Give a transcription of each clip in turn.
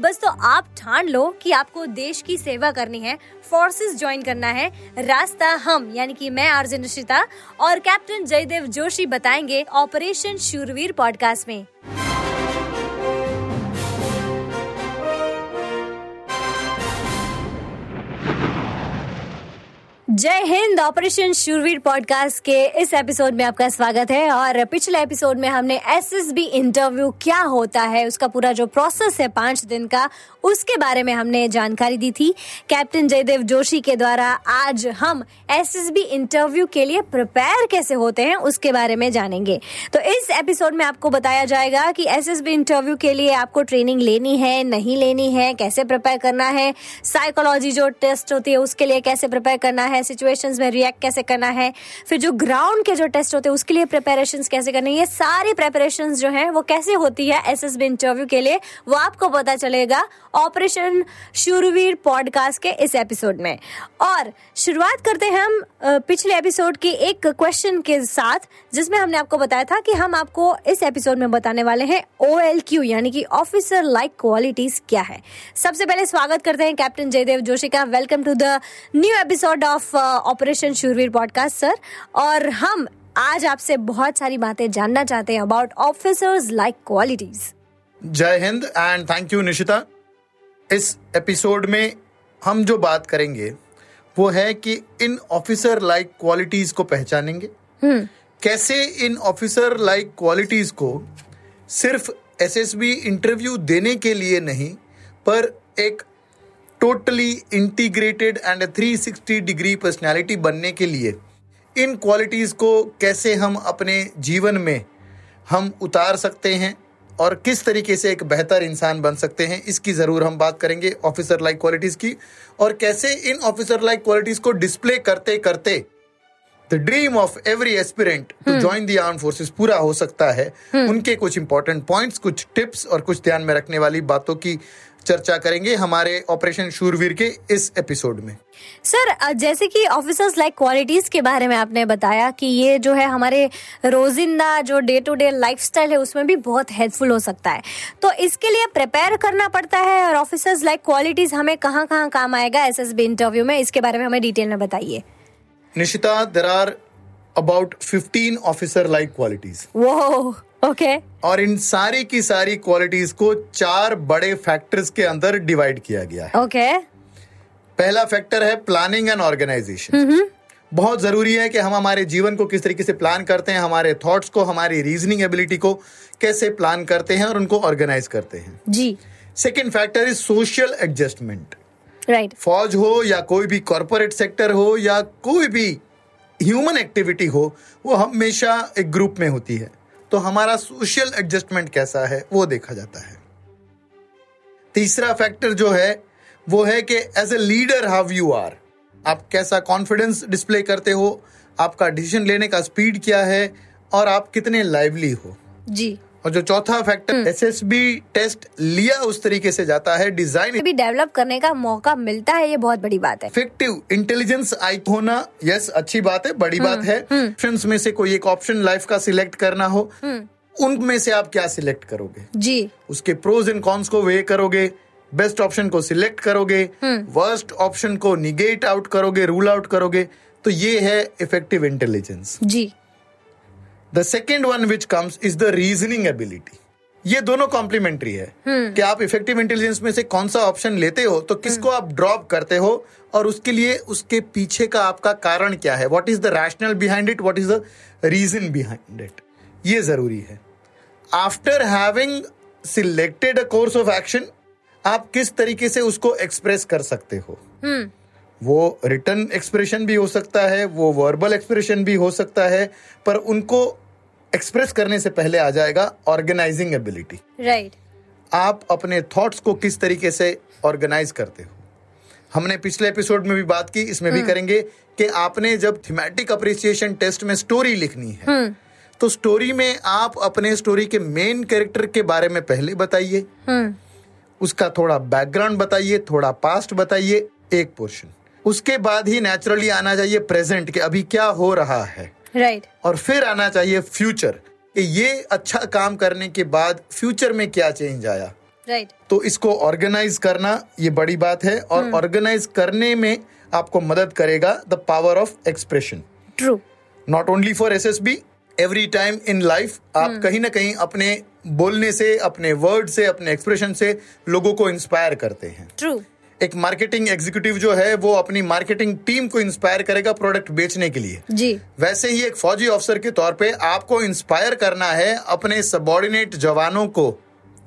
बस तो आप ठान लो कि आपको देश की सेवा करनी है, फोर्सेस ज्वाइन करना है। रास्ता हम यानी कि मैं आरजे निशिता और कैप्टन जयदेव जोशी बताएंगे ऑपरेशन शूरवीर पॉडकास्ट में। जय हिंद। ऑपरेशन शूरवीर पॉडकास्ट के इस एपिसोड में आपका स्वागत है। और पिछले एपिसोड में हमने SSB इंटरव्यू क्या होता है, उसका पूरा जो प्रोसेस है 5 दिन का, उसके बारे में हमने जानकारी दी थी कैप्टन जयदेव जोशी के द्वारा। आज हम SSB इंटरव्यू के लिए प्रिपेयर कैसे होते हैं उसके बारे में जानेंगे। तो इस एपिसोड में आपको बताया जाएगा कि SSB इंटरव्यू के लिए आपको ट्रेनिंग लेनी है, नहीं लेनी है, कैसे प्रिपेयर करना है, साइकोलॉजी जो टेस्ट होती है उसके लिए कैसे प्रिपेयर करना है, सिचुएशंस में रिएक्ट कैसे करना है, फिर जो ग्राउंड के जो टेस्ट होते हैं उसके लिए प्रिपरेशंस कैसे करनी है। सारी प्रिपरेशंस जो हैं वो कैसे होती है SSB इंटरव्यू के लिए, वो आपको पता चलेगा ऑपरेशन शूरवीर पॉडकास्ट के इस एपिसोड में। और शुरुआत करते हैं हम पिछले एपिसोड के एक क्वेश्चन के साथ, जिसमें हमने आपको बताया था कि हम आपको इस एपिसोड में बताने वाले हैं OLQ यानी कि ऑफिसर लाइक क्वालिटीज क्या है। सबसे पहले स्वागत करते हैं कैप्टन जयदेव जोशी का। Welcome to the new episode of operation Shoorveer podcast sir. और हम आज आपसे बहुत सारी बातें जानना चाहते हैं अबाउट ऑफिसर्स लाइक क्वालिटीज। जय Hind and thank you Nishita. इस एपिसोड में हम जो बात करेंगे वो है कि इन ऑफिसर लाइक क्वालिटीज को पहचानेंगे कैसे। इन ऑफिसर लाइक क्वालिटीज को सिर्फ SSB इंटरव्यू देने के लिए नहीं, पर एक totally integrated and 360 degree personality बनने के लिए इन क्वालिटीज़ को कैसे हम अपने जीवन में हम उतार सकते हैं और किस तरीके से एक बेहतर इंसान बन सकते हैं, इसकी ज़रूर हम बात करेंगे ऑफिसर लाइक क्वालिटीज़ की। और कैसे इन ऑफिसर लाइक क्वालिटीज़ को डिस्प्ले करते करते the dream of every aspirant to join the arm forces पूरा हो सकता है। उनके कुछ इंपॉर्टेंट पॉइंट्स, कुछ टिप्स और कुछ ध्यान में रखने वाली बातों की चर्चा करेंगे हमारे ऑपरेशन शूरवीर के इस एपिसोड में। सर, जैसे कि ऑफिसर्स लाइक क्वालिटीज के बारे में आपने बताया कि ये जो है हमारे रोजिंदा जो डे टू डे लाइफस्टाइल है उसमें भी बहुत हेल्पफुल हो सकता है, तो इसके लिए प्रिपेयर करना पड़ता है। और ऑफिसर्स लाइक क्वालिटीज हमें कहाँ कहाँ काम आएगा SSB इंटरव्यू में, इसके बारे में हमें डिटेल में बताइए Nishita. There are about 15 officer like qualities. वो Okay. और इन सारी की सारी क्वालिटीज को 4 बड़े फैक्टर्स के अंदर डिवाइड किया गया है। Okay. पहला फैक्टर है प्लानिंग एंड ऑर्गेनाइजेशन। बहुत जरूरी है कि हम हमारे जीवन को किस तरीके से प्लान करते हैं, हमारे थॉट्स को, हमारी रीजनिंग एबिलिटी को कैसे प्लान करते हैं और उनको ऑर्गेनाइज करते हैं। जी। Second factor is social adjustment. Right. फौज हो या कोई भी कॉर्पोरेट सेक्टर हो या कोई भी ह्यूमन एक्टिविटी हो, वो हमेशा एक ग्रुप में होती है, तो हमारा सोशल एडजस्टमेंट कैसा है वो देखा जाता है। तीसरा फैक्टर जो है वो है कि as a leader how you are, आप कैसा कॉन्फिडेंस डिस्प्ले करते हो, आपका डिसीजन लेने का स्पीड क्या है और आप कितने लाइवली हो। जी। और जो चौथा फैक्टर SSB टेस्ट लिया उस तरीके से जाता है, डिजाइन भी डेवलप करने का मौका मिलता है, ये बहुत बड़ी बात है। इफेक्टिव इंटेलिजेंस आई होना, यस, अच्छी बात है, बड़ी बात है। ऑप्शंस में से कोई एक ऑप्शन लाइफ का सिलेक्ट करना हो, उनमें से आप क्या सिलेक्ट करोगे। जी। उसके प्रोज एंड कॉन्स को वे करोगे, बेस्ट ऑप्शन को सिलेक्ट करोगे, वर्स्ट ऑप्शन को निगेट आउट करोगे, रूल आउट करोगे, तो ये है इफेक्टिव इंटेलिजेंस। जी। The second one which comes is the reasoning ability. ये दोनों कॉम्प्लीमेंट्री है कि आप इफेक्टिव इंटेलिजेंस में से कौन सा ऑप्शन लेते हो, तो किसको आप ड्रॉप करते हो और उसके लिए उसके पीछे का आपका कारण क्या है, what is the rational behind it, what is the reason behind it, ये जरूरी है। After having selected a course of action, आप किस तरीके से उसको एक्सप्रेस कर सकते हो। वो रिटन एक्सप्रेशन भी हो सकता है, वो वर्बल एक्सप्रेशन भी हो सकता है, पर उनको एक्सप्रेस करने से पहले आ जाएगा ऑर्गेनाइजिंग एबिलिटी। राइट। आप अपने थॉट्स को किस तरीके से ऑर्गेनाइज करते हो, हमने पिछले एपिसोड में भी बात की, इसमें भी करेंगे कि आपने जब थीमेटिक अप्रिसिएशन टेस्ट में स्टोरी लिखनी है तो स्टोरी में आप अपने स्टोरी के मेन कैरेक्टर के बारे में पहले बताइए, उसका थोड़ा बैकग्राउंड बताइए, थोड़ा पास्ट बताइए, एक पोर्शन। उसके बाद ही नेचुरली आना चाहिए प्रेजेंट के अभी क्या हो रहा है, राइट। और फिर आना चाहिए फ्यूचर कि ये अच्छा काम करने के बाद फ्यूचर में क्या चेंज आया, राइट। तो इसको ऑर्गेनाइज करना ये बड़ी बात है और ऑर्गेनाइज करने में आपको मदद करेगा the power of expression. True, not only for SSB, every time in life आप कहीं ना कहीं अपने बोलने से, अपने वर्ड से, अपने एक्सप्रेशन से लोगों को इंस्पायर करते हैं। ट्रू, एक मार्केटिंग एग्जीक्यूटिव जो है वो अपनी मार्केटिंग टीम को इंस्पायर करेगा प्रोडक्ट बेचने के लिए, जी। वैसे ही एक फौजी ऑफिसर के तौर पे आपको इंस्पायर करना है अपने सबॉर्डिनेट जवानों को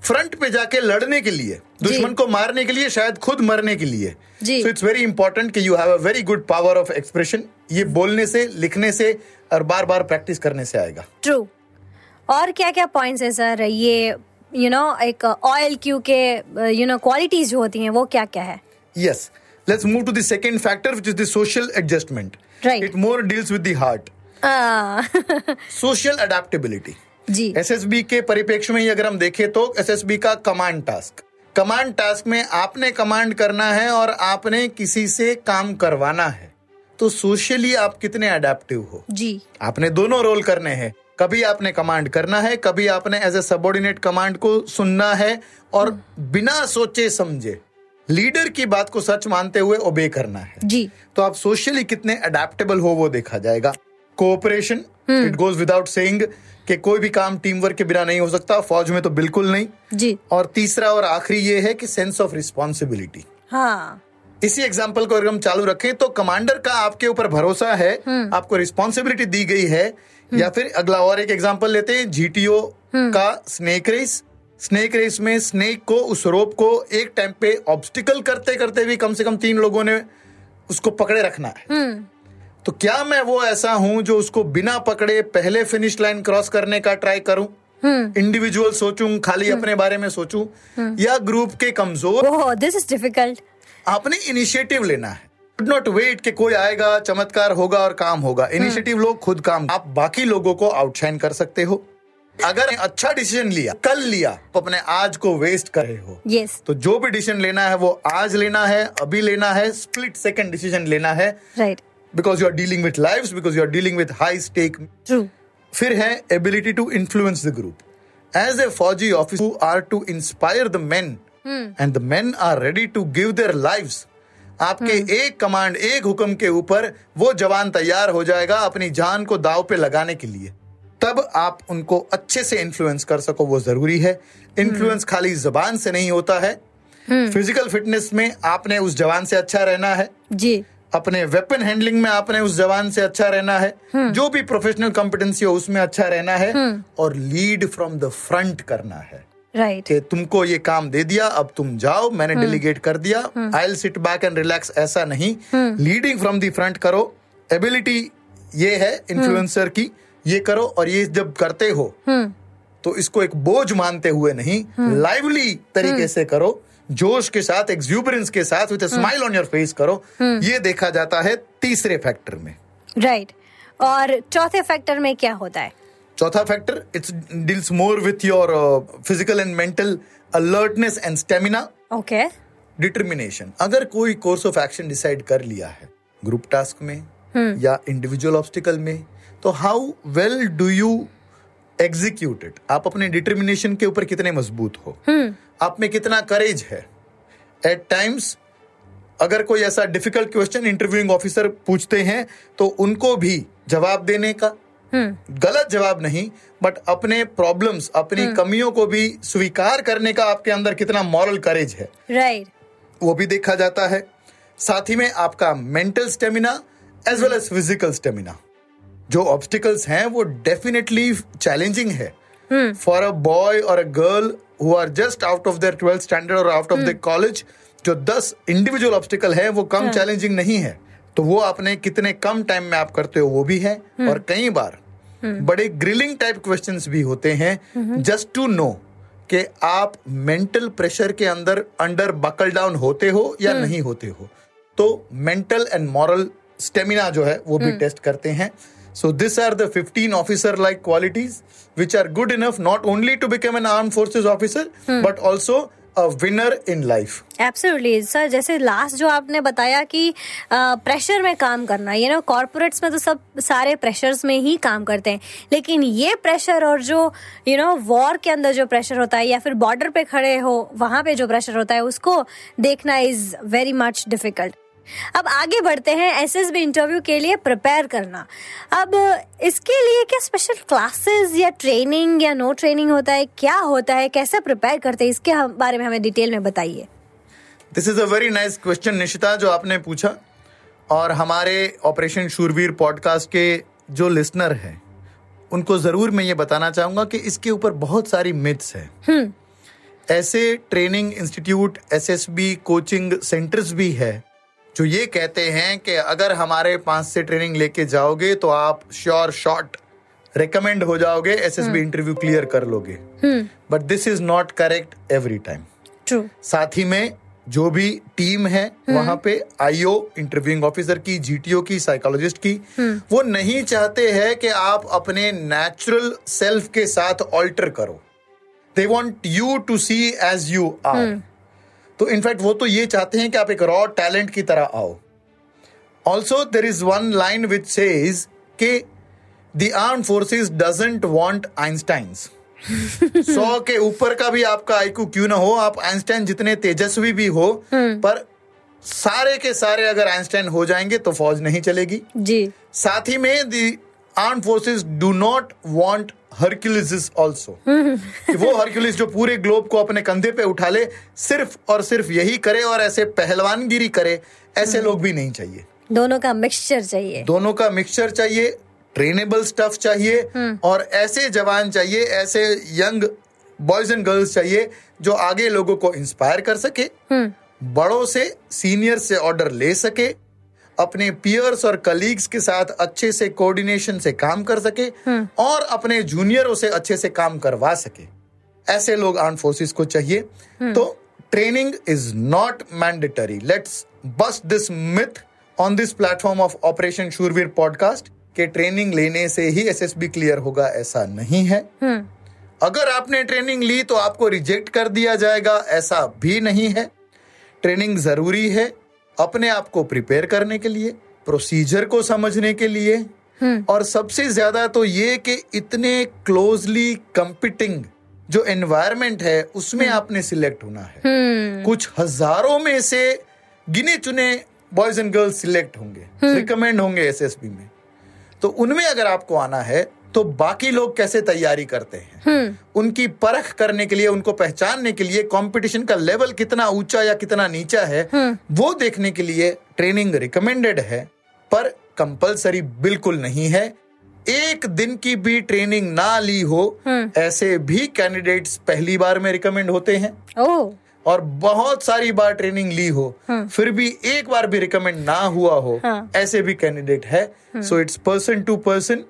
फ्रंट पे जाके लड़ने के लिए, दुश्मन को मारने के लिए, शायद खुद मरने के लिए। सो इट्स वेरी इंपॉर्टेंट कि you have a very good power of expression. ये बोलने से, लिखने से और बार बार प्रैक्टिस करने से आएगा। ट्रू। और क्या क्या पॉइंट्स है सर, ये एक OLQ के क्वालिटीज जो होती हैं वो क्या क्या है? Yes, let's move to the second factor, which is the social adjustment. Right. It more deals with the heart. Social adaptability. Ji. SSB के परिपेक्ष में अगर हम देखें तो SSB का कमांड टास्क में आपने कमांड करना है और आपने किसी से काम करवाना है, तो सोशली आप कितने अडेप्टिव हो, जी। आपने दोनों रोल करने हैं, कभी आपने कमांड करना है, कभी आपने एज ए सबॉर्डिनेट कमांड को सुनना है और बिना सोचे समझे लीडर की बात को सच मानते हुए ओबे करना है, जी। तो आप सोशली कितने अडेप्टेबल हो वो देखा जाएगा। Cooperation, it goes without saying कि कोई भी काम टीम वर्क के बिना नहीं हो सकता, फौज में तो बिल्कुल नहीं, जी। और तीसरा और आखिरी ये है कि सेंस ऑफ रिस्पॉन्सिबिलिटी। हाँ, इसी एग्जाम्पल को अगर हम चालू रखें तो कमांडर का आपके ऊपर भरोसा है, आपको रिस्पॉन्सिबिलिटी दी गई है। या फिर अगला और एक एग्जाम्पल लेते हैं, GTO का स्नेक रेस में स्नेक को, उस रोप को एक टाइम पे ऑब्स्टिकल करते करते भी कम से कम 3 लोगों ने उसको पकड़े रखना है। तो क्या मैं वो ऐसा हूं जो उसको बिना पकड़े पहले फिनिश लाइन क्रॉस करने का ट्राई करूं, इंडिविजुअल सोचूं, खाली अपने बारे में सोचूं, या ग्रुप के कमजोर। Oh, this is difficult. आपने इनिशिएटिव लेना है, नॉट वेट कि कोई आएगा, चमत्कार होगा और काम होगा। इनिशिएटिव लो, खुद काम। आप बाकी लोगों को आउटशाइन कर सकते हो। अगर अच्छा डिसीजन लिया, कल लिया, तो अपने आज को वेस्ट कर रहे हो। Yes. तो जो भी डिसीजन लेना है वो आज लेना है, अभी लेना है, स्प्लिट सेकंड डिसीजन लेना है, right. Because you are dealing with lives, because you are dealing with high stake. True. फिर है ability to influence the group. As a फौजी officer who are to inspire the men and the men are ready to give their lives. आपके एक command, एक हुक्म के ऊपर वो जवान तैयार हो जाएगा अपनी जान को दाव पे लगाने के लिए। तब आप उनको अच्छे से इन्फ्लुएंस कर सको, वो जरूरी है। इन्फ्लुएंस खाली जबान से नहीं होता है। फिजिकल फिटनेस में आपने उस जवान से अच्छा रहना है, जी। अपने वेपन हैंडलिंग में आपने उस जवान से अच्छा रहना है, जो भी प्रोफेशनल कॉम्पिटेंसी हो उसमें अच्छा रहना है, और लीड फ्रॉम द फ्रंट करना है, राइट। तुमको ये काम दे दिया, अब तुम जाओ, मैंने डेलीगेट कर दिया, I will sit back and relax, ऐसा नहीं। लीडिंग फ्रॉम द फ्रंट करो। एबिलिटी ये है इन्फ्लुएंसर की, ये करो। और ये जब करते हो तो इसको एक बोझ मानते हुए नहीं, लाइवली तरीके से करो, जोश के साथ, एक्सुबरेंस के साथ, with a smile on your face करो। ये देखा जाता है तीसरे फैक्टर में, राइट। और चौथे फैक्टर में क्या होता है? चौथा factor, it's deals more with your physical and mental alertness and stamina. Okay. Determination. अगर कोई कोर्स ऑफ एक्शन डिसाइड कर लिया है ग्रुप टास्क में या इंडिविजुअल ऑब्स्टिकल में, तो how well do you execute it. आप अपने डिटर्मिनेशन के ऊपर कितने मजबूत हो, आप में कितना करेज है। एट टाइम्स अगर कोई ऐसा डिफिकल्ट क्वेश्चन इंटरव्यूइंग ऑफिसर पूछते हैं तो उनको भी जवाब देने का, गलत जवाब नहीं, बट अपने प्रॉब्लम्स, अपनी कमियों को भी स्वीकार करने का आपके अंदर कितना मॉरल करेज है, राइट, वो भी देखा जाता है। साथ ही में आपका mental stamina as well as physical stamina. जो ऑब्स्टिकल्स हैं वो डेफिनेटली चैलेंजिंग है फॉर अ बॉय और a girl who are just out of their 12th standard और आउट ऑफ देयर कॉलेज। जो 10 इंडिविजुअल ऑब्स्टिकल है वो कम चैलेंजिंग नहीं है। तो वो आपने कितने कम टाइम में आप करते हो वो भी है। और कई बार बड़े ग्रिलिंग टाइप क्वेश्चंस भी होते हैं, जस्ट टू नो कि आप मेंटल प्रेशर के अंदर अंडर बकल डाउन होते हो या नहीं होते हो। तो मेंटल एंड मॉरल स्टेमिना जो है वो भी टेस्ट करते हैं. So these are the 15 officer-like qualities which are good enough not only to become an armed forces officer but also a winner in life. Absolutely, sir. जैसे last जो आपने बताया कि प्रेशर में काम करना, यू नो कॉर्पोरेट्स में तो सब सारे प्रेशर्स में ही काम करते हैं, लेकिन ये प्रेशर और जो यू नो वॉर के अंदर जो प्रेशर होता है या फिर बॉर्डर पे खड़े हो वहाँ पे जो प्रेशर होता है उसको देखना इज वेरी मच डिफिकल्ट. अब आगे बढ़ते हैं एसएसबी इंटरव्यू के लिए प्रिपेयर करना. अब इसके लिए क्या स्पेशल क्लासेस या ट्रेनिंग या नो ट्रेनिंग होता है, क्या होता है, कैसे प्रिपेयर करते हैं, इसके बारे में हमें डिटेल में बताइए. This is a very nice question Nishita जो आपने पूछा, और हमारे ऑपरेशन शूरवीर पॉडकास्ट के जो लिसनर हैं उनको जरूर मैं ये बताना चाहूंगा कि इसके ऊपर बहुत सारी मिथ्स हैं. ऐसे training institute SSB coaching centres भी है जो ये कहते हैं कि अगर हमारे पास से ट्रेनिंग लेके जाओगे तो आप श्योर शॉट रिकमेंड हो जाओगे, एसएसबी इंटरव्यू क्लियर कर लोगे. But this is not correct every time. True. साथ ही में जो भी टीम है वहां पे आईओ इंटरव्यूइंग ऑफिसर की, जीटीओ की, साइकोलॉजिस्ट की, वो नहीं चाहते हैं कि आप अपने नेचुरल सेल्फ के साथ ऑल्टर करो. They want you to see as you are. तो इनफैक्ट वो तो ये चाहते हैं कि आप एक रॉ टैलेंट की तरह आओ. Also there is one line which says कि the armed forces doesn't want Einsteins. 100 के ऊपर का भी आपका आईक्यू क्यों ना हो, आप आइंस्टाइन जितने तेजस्वी भी हो, पर सारे के सारे अगर आइंस्टाइन हो जाएंगे तो फौज नहीं चलेगी जी. साथ ही में the armed forces do not want Hercules also. वो हरक्यूलिस जो पूरे ग्लोब को अपने कंधे पे उठा ले, सिर्फ और सिर्फ यही करे और ऐसे पहलवानगिरी करे, ऐसे लोग भी नहीं चाहिए. दोनों का मिक्सचर चाहिए, दोनों का मिक्सचर चाहिए. ट्रेनेबल स्टफ चाहिए और ऐसे जवान चाहिए, ऐसे यंग बॉयज एंड गर्ल्स चाहिए जो आगे लोगों को इंस्पायर कर सके, बड़ों से सीनियर से ऑर्डर ले सके, अपने पीयर्स और कलीग्स के साथ अच्छे से कोऑर्डिनेशन से काम कर सके और अपने जूनियरों से अच्छे से काम करवा सके. ऐसे लोग आर्म फोर्सेस को चाहिए. तो training is not mandatory. Let's bust this myth on this platform of operation Shoorveer podcast के ट्रेनिंग लेने से ही एसएसबी क्लियर होगा, ऐसा नहीं है. अगर आपने ट्रेनिंग ली तो आपको रिजेक्ट कर दिया जाएगा, ऐसा भी नहीं है. ट्रेनिंग जरूरी है अपने आप को प्रिपेयर करने के लिए, प्रोसीजर को समझने के लिए, और सबसे ज्यादा तो ये कि इतने क्लोजली कंपीटिंग जो एनवायरनमेंट है उसमें आपने सिलेक्ट होना है. कुछ हजारों में से गिने चुने बॉयज एंड गर्ल्स सिलेक्ट होंगे, रिकमेंड होंगे एसएसबी में, तो उनमें अगर आपको आना है तो बाकी लोग कैसे तैयारी करते हैं उनकी परख करने के लिए, उनको पहचानने के लिए, कंपटीशन का लेवल कितना ऊंचा या कितना नीचा है वो देखने के लिए ट्रेनिंग रिकमेंडेड है, पर कंपलसरी बिल्कुल नहीं है. एक दिन की भी ट्रेनिंग ना ली हो ऐसे भी कैंडिडेट्स पहली बार में रिकमेंड होते हैं. और बहुत सारी बार ट्रेनिंग ली हो फिर भी एक बार भी रिकमेंड ना हुआ हो ऐसे भी कैंडिडेट है. So it's person to person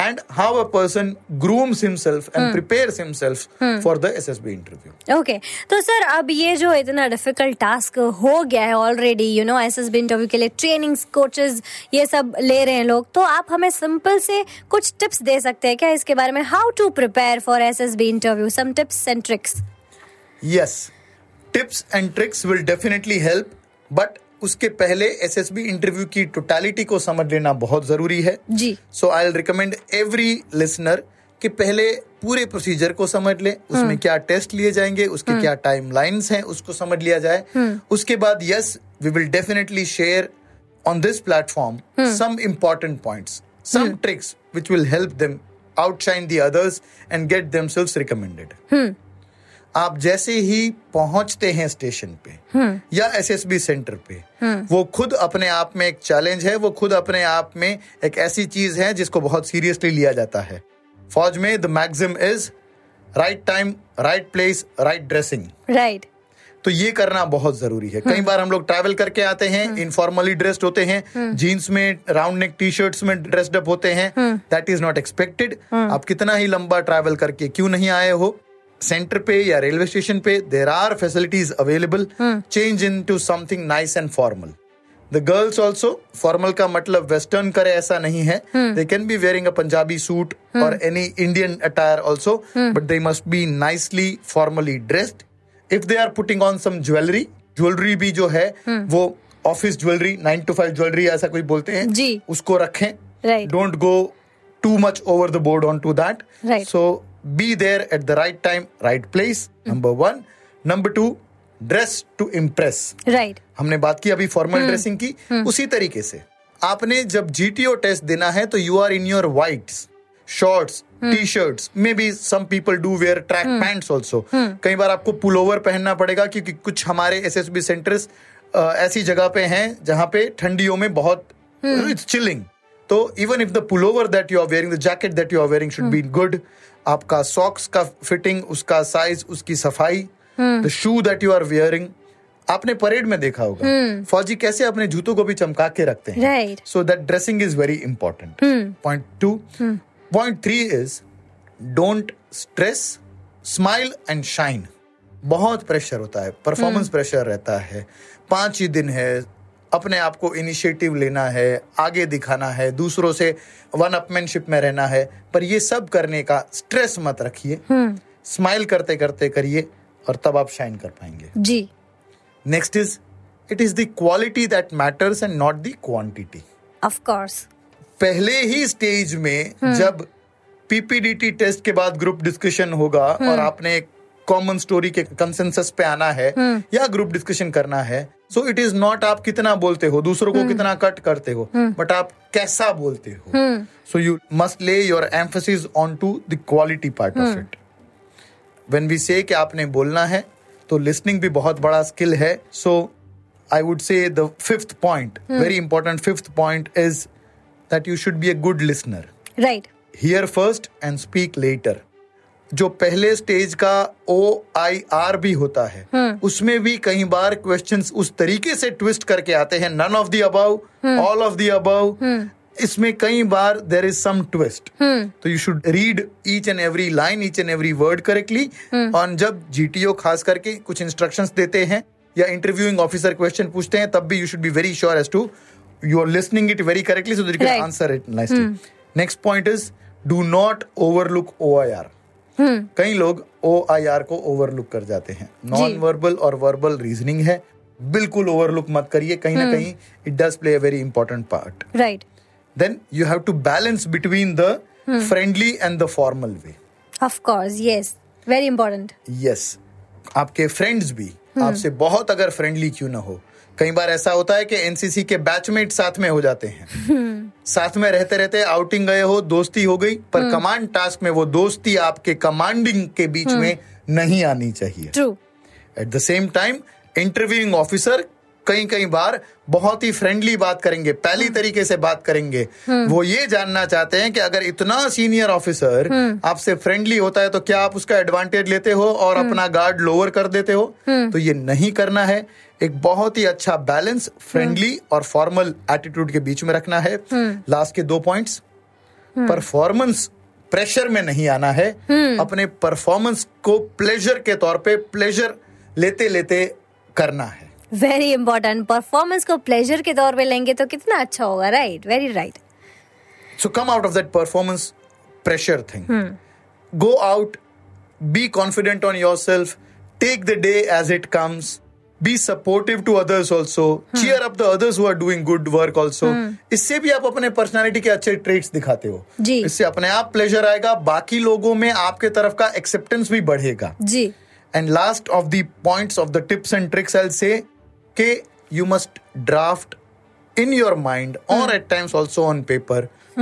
and how a person grooms himself and prepares himself for the SSB interview. Okay. तो सर अब ये जो इतना difficult task हो गया है already, you know, SSB interview के लिए trainings, coaches, ये सब ले रहे हैं लोग, तो आप हमें simple से कुछ tips दे सकते हैं क्या इसके बारे में, how to prepare for SSB interview, some tips and tricks? Yes, tips and tricks will definitely help, but उसके पहले एसएसबी इंटरव्यू की टोटालिटी को समझ लेना बहुत जरूरी है जी. So I will recommend every listener कि पहले पूरे प्रोसीजर को समझ ले, उसमें क्या टेस्ट लिए जाएंगे, उसके क्या टाइमलाइंस हैं उसको समझ लिया जाए. उसके बाद yes we will definitely share on this platform some important points, some tricks which will help them outshine the others and get themselves recommended. आप जैसे ही पहुंचते हैं स्टेशन पे या एसएसबी सेंटर पे, वो खुद अपने आप में एक चैलेंज है, वो खुद अपने आप में एक ऐसी चीज है जिसको बहुत सीरियसली लिया जाता है. फौज में the maxim is right time, right place, right dressing, right. तो ये करना बहुत जरूरी है. कई बार हम लोग ट्रैवल करके आते हैं, इनफॉर्मली ड्रेस्ड होते हैं, जीन्स में राउंड नेक टी शर्ट्स में ड्रेस्ड अप होते हैं, दैट इज नॉट एक्सपेक्टेड. आप कितना ही लंबा ट्रैवल करके क्यों नहीं आए हो, सेंटर पे या रेलवे स्टेशन पे there are facilities available, change into something nice and formal. The girls also, formal का मतलब western करे ऐसा नहीं है. They can be wearing a Punjabi suit or any Indian attire also, but they must be nicely formally dressed. If they are putting on some jewelry भी जो है वो ऑफिस ज्वेलरी 9 to 5 ज्वेलरी ऐसा कोई बोलते हैं जी, उसको रखें. Don't go too much over the board onto that. So be there at the right time, right place. Number 1. Number 2. Dress to impress. Right, हमने बात की अभी फॉर्मल ड्रेसिंग की. उसी तरीके से आपने जब जीटीओ टेस्ट देना है तो you are in your whites, shorts, T shirts, maybe some people do wear track pants also. कई बार आपको पुलोवर पहनना पड़ेगा क्योंकि कुछ हमारे एसएसबी सेंटर्स ऐसी जगह पे हैं जहाँ पे ठंडियों में बहुत इट्स चिलिंग. तो even if the pullover that you are wearing, the jacket that you are wearing should be good. आपका सॉक्स का फिटिंग, उसका साइज, उसकी सफाई, the shoe that you are wearing. आपने परेड में देखा होगा फौजी कैसे अपने जूतों को भी चमका के रखते हैं. Right. So that dressing is very important. Point 2. Point 3 is don't stress, smile and shine. बहुत प्रेशर होता है, परफॉर्मेंस प्रेशर रहता है. 5 ही दिन है, अपने आप को इनिशिएटिव लेना है, आगे दिखाना है, दूसरों से वन अपमैनशिप में रहना है. पर ये सब करने का स्ट्रेस मत रखिए. स्माइल करते करते करिए और तब आप शाइन कर पाएंगे जी. Next is it is the quality that matters and not the quantity. Of course पहले ही स्टेज में जब पीपीडीटी टेस्ट के बाद ग्रुप डिस्कशन होगा और आपने एक कॉमन स्टोरी के कंसेंसस पे आना है या ग्रुप डिस्कशन करना है, सो इट इज नॉट आप कितना बोलते हो, दूसरों को कितना कट करते हो, बट आप कैसा बोलते हो. So you must lay your emphasis on to the quality part of it. When we say कि आपने बोलना है तो लिसनिंग भी बहुत बड़ा स्किल है. So I would say the 5th point, very important 5th point is that you should be a good listener. Right. Hear first and speak later. जो पहले स्टेज का OIR भी होता है उसमें भी कई बार questions उस तरीके से ट्विस्ट करके आते हैं, none of the above, all of the above. इसमें कई बार देयर इज सम ट्विस्ट. तो you should read each and every line, each and every word correctly. और जब जीटीओ खास करके कुछ इंस्ट्रक्शंस देते हैं या इंटरव्यूइंग ऑफिसर क्वेश्चन पूछते हैं, तब भी you should be very sure as to you are listening it very correctly so that you can answer it nicely. Next point is do not overlook OIR. कई लोग OIR को overlook कर जाते हैं. नॉन वर्बल और verbal reasoning है, बिल्कुल overlook मत करिए. कहीं ना कहीं it does play a very important part. Right. Then you have to balance between the friendly and the formal way. Of course, yes. Very important. Yes. आपके friends भी आपसे बहुत अगर friendly क्यों ना हो, कई बार ऐसा होता है कि एनसीसी के बैचमेट साथ में हो जाते हैं, साथ में रहते रहते आउटिंग गए हो, दोस्ती हो गई, पर कमांड टास्क में वो दोस्ती आपके कमांडिंग के बीच में नहीं आनी चाहिए. True. At the same time, interviewing officer कई बार बहुत ही फ्रेंडली बात करेंगे, पहली तरीके से बात करेंगे. वो ये जानना चाहते हैं कि अगर इतना सीनियर ऑफिसर आपसे फ्रेंडली होता है तो क्या आप उसका एडवांटेज लेते हो और अपना गार्ड लोअर कर देते हो. तो ये नहीं करना है. एक बहुत ही अच्छा बैलेंस फ्रेंडली और फॉर्मल एटीट्यूड के बीच में रखना है. लास्ट के 2 पॉइंट्स, परफॉर्मेंस प्रेशर में नहीं आना है. अपने परफॉर्मेंस को प्लेजर के तौर पे, प्लेजर लेते लेते करना है. Very important. परफॉर्मेंस को प्लेजर के तौर पे लेंगे तो कितना अच्छा होगा. Right, very right. So come out of that performance pressure thing. Go out, be confident on yourself, take the day as it comes, be supportive to others also, cheer up the others who are doing good work also. इससे भी आप अपने personality के अच्छे traits दिखाते हो जी. इससे अपने आप प्लेजर आएगा, बाकी लोगों में आपके तरफ का एक्सेप्टेंस भी बढ़ेगा जी. And last of the points of the tips and tricks I will say you must draft in your mind or at times also on paper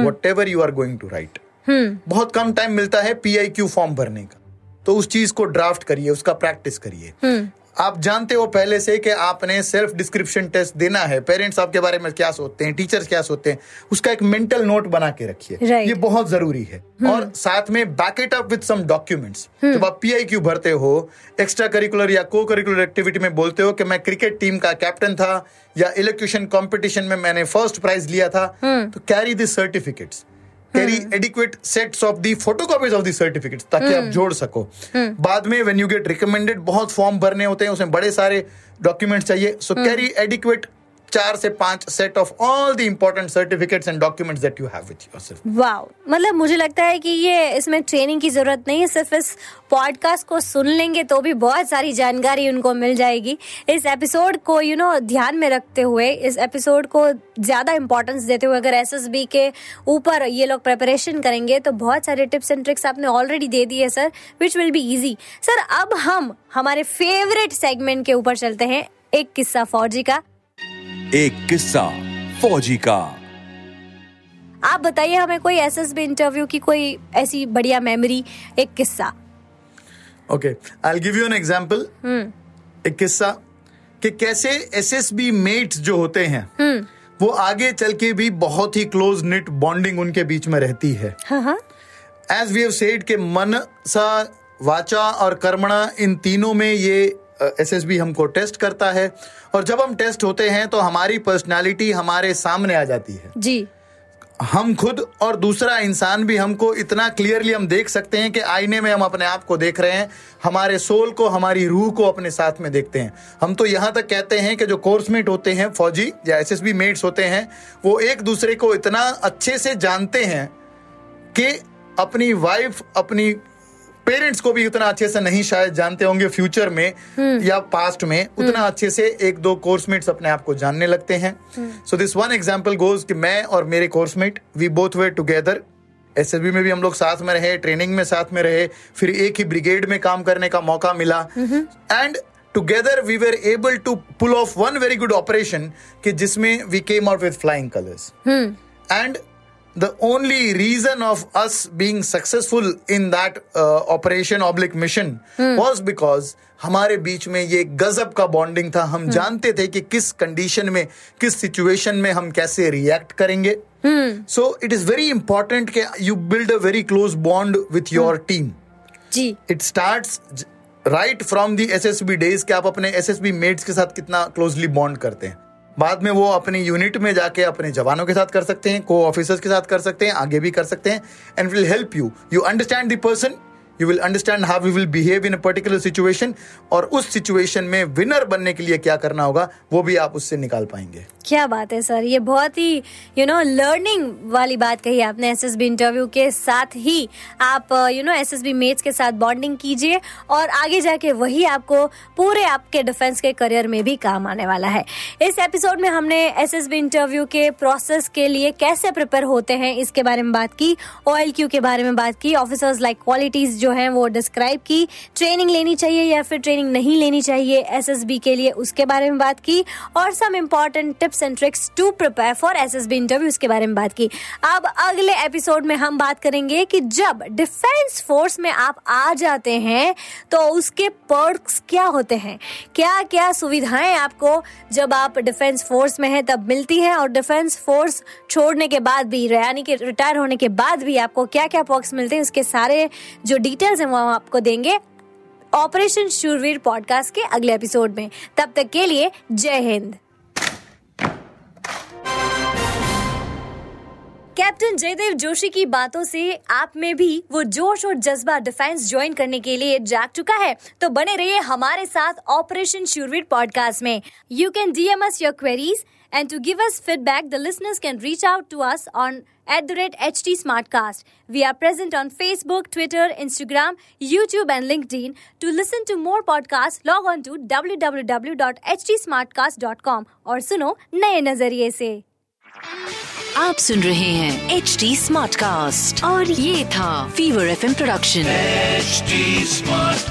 whatever you are going to write. बहुत कम time मिलता है PIQ form भरने का, तो उस चीज को draft करिए, उसका प्रैक्टिस करिए. आप जानते हो पहले से कि आपने सेल्फ डिस्क्रिप्शन टेस्ट देना है, पेरेंट्स आपके बारे में क्या सोचते हैं, टीचर्स क्या सोचते हैं, उसका एक मेंटल नोट बना के रखिए. Right. ये बहुत जरूरी है. और साथ में back it up with some documents. जब आप PIQ भरते हो, एक्स्ट्रा करिकुलर या को करिकुलर एक्टिविटी में बोलते हो कि मैं क्रिकेट टीम का कैप्टन था या इलोक्यूशन कॉम्पिटिशन में मैंने फर्स्ट प्राइज लिया था, तो carry this certificates, carry adequate sets of the photocopies of the certificates ताकि आप जोड़ सको. बाद में व्हेन यू गेट रिकमेंडेड, बहुत फॉर्म भरने होते हैं, उसमें बड़े सारे डॉक्यूमेंट्स चाहिए. सो कैरी एडिक्वेट 4 से 5 set of all the important certificates and documents that you have with yourself. Wow, मतलब मुझे लगता है कि ये इसमें ट्रेनिंग की जरूरत नहीं है, सिर्फ इस पॉडकास्ट को सुन लेंगे तो भी बहुत सारी जानकारी उनको मिल जाएगी। इस एपिसोड को ध्यान में रखते हुए, इस एपिसोड को ज्यादा इंपॉर्टेंस देते हुए अगर एसएसबी के ऊपर ये लोग प्रिपरेशन करेंगे तो बहुत सारे टिप्स एंड ट्रिक्स आपने ऑलरेडी दे दिए sir, which will be easy. Sir अब हम हमारे फेवरेट सेगमेंट के ऊपर चलते हैं, एक किस्सा फौजी का। एक किस्सा फौजी का। आप बताइए हमें कोई एसएसबी इंटरव्यू की कोई ऐसी बढ़िया मेमोरी, एक किस्सा। Okay, I will give you an example. एक किस्सा कि कैसे एसएसबी मेट्स जो होते हैं वो आगे चल के भी बहुत ही क्लोज निट बॉन्डिंग उनके बीच में रहती है। एज वी हैव सेड के मनसा, वाचा और कर्मणा, इन तीनों में ये एसएसबी हमको टेस्ट करता है और जब हम टेस्ट होते हैं तो हमारी पर्सनालिटी हमारे सामने आ जाती है जी। हम खुद और दूसरा इंसान भी हमको इतना क्लियरली हम देख सकते हैं कि आईने में हम अपने आप को देख रहे हैं, हमारे सोल को, हमारी रूह को अपने साथ में देखते हैं। हम तो यहाँ तक कहते हैं कि जो कोर्समेट होते हैं फौजी या एसएसबी मेट्स होते हैं वो एक दूसरे को इतना अच्छे से जानते हैं कि अपनी वाइफ, अपनी पेरेंट्स को भी उतना अच्छे से नहीं शायद जानते होंगे, फ्यूचर में या पास्ट में उतना अच्छे से एक दो कोर्समेट्स अपने आप को जानने लगते हैं। So this one example goes कि मैं और मेरे coursemate, we both were together. SSB में भी हम लोग साथ में रहे, ट्रेनिंग में साथ में रहे, फिर एक ही ब्रिगेड में काम करने का मौका मिला and together we were able to pull off one very good operation कि जिसमें we came out with flying colours and the only reason of us being successful in that operation oblique mission was because हमारे बीच में ये गजब का bonding था। हम जानते थे कि किस कंडीशन में, किस सिचुएशन में हम कैसे रिएक्ट करेंगे। So it is very important कि you build a very close bond with your team जी। It starts right from the SSB days कि आप अपने एसएसबी मेट्स के साथ कितना क्लोजली बॉन्ड करते हैं। बाद में वो अपनी यूनिट में जाके अपने जवानों के साथ कर सकते हैं, को ऑफिसर्स के साथ कर सकते हैं, आगे भी कर सकते हैं and will help you. You understand the person, you will understand how you will behave in a particular situation और उस सिचुएशन में विनर बनने के लिए क्या करना होगा वो भी आप उससे निकाल पाएंगे। क्या बात है सर, ये बहुत ही लर्निंग वाली बात कही आपने। एसएसबी इंटरव्यू के साथ ही आप एसएसबी मेट्स के साथ बॉन्डिंग कीजिए और आगे जाके वही आपको पूरे आपके डिफेंस के करियर में भी काम आने वाला है। इस एपिसोड में हमने एसएसबी इंटरव्यू के प्रोसेस के लिए कैसे प्रिपेयर होते हैं इसके बारे में बात की, OLQ के बारे में बात की, ऑफिसर्स लाइक क्वालिटीज जो हैं वो डिस्क्राइब की, ट्रेनिंग लेनी चाहिए या फिर ट्रेनिंग नहीं लेनी चाहिए एसएसबी के लिए उसके बारे में बात की और some important tips and tricks to prepare for SSB interviews के बारे में बात की। अब अगले एपिसोड में हम बात करेंगे कि जब डिफेंस फोर्स में आप आ जाते हैं तो उसके पर्क्स क्या होते हैं, क्या क्या सुविधाएं आपको जब आप डिफेंस फोर्स में हैं तब मिलती है और डिफेंस फोर्स छोड़ने के बाद भी, यानी कि रिटायर होने के बाद भी आपको क्या क्या पर्क्स मिलते हैं, उसके सारे जो डिटेल्स हैं वो हम आपको देंगे ऑपरेशन शूरवीर पॉडकास्ट के अगले एपिसोड में। तब तक के लिए जय हिंद। कैप्टन जयदेव जोशी की बातों से आप में भी वो जोश और जज्बा डिफेंस ज्वाइन करने के लिए जाग चुका है, तो बने रहिए हमारे साथ ऑपरेशन शूरवीर पॉडकास्ट में। You can DM us your queries and to give us feedback the listeners can reach out to us on @HT Smartcast. We are present on Facebook, Twitter, Instagram, YouTube and LinkedIn. To listen to more podcasts, log on to www.htsmartcast.com और सुनो नए नजरिए से। आप सुन रहे हैं HT Smartcast और ये था Fever FM Production। HT Smartcast।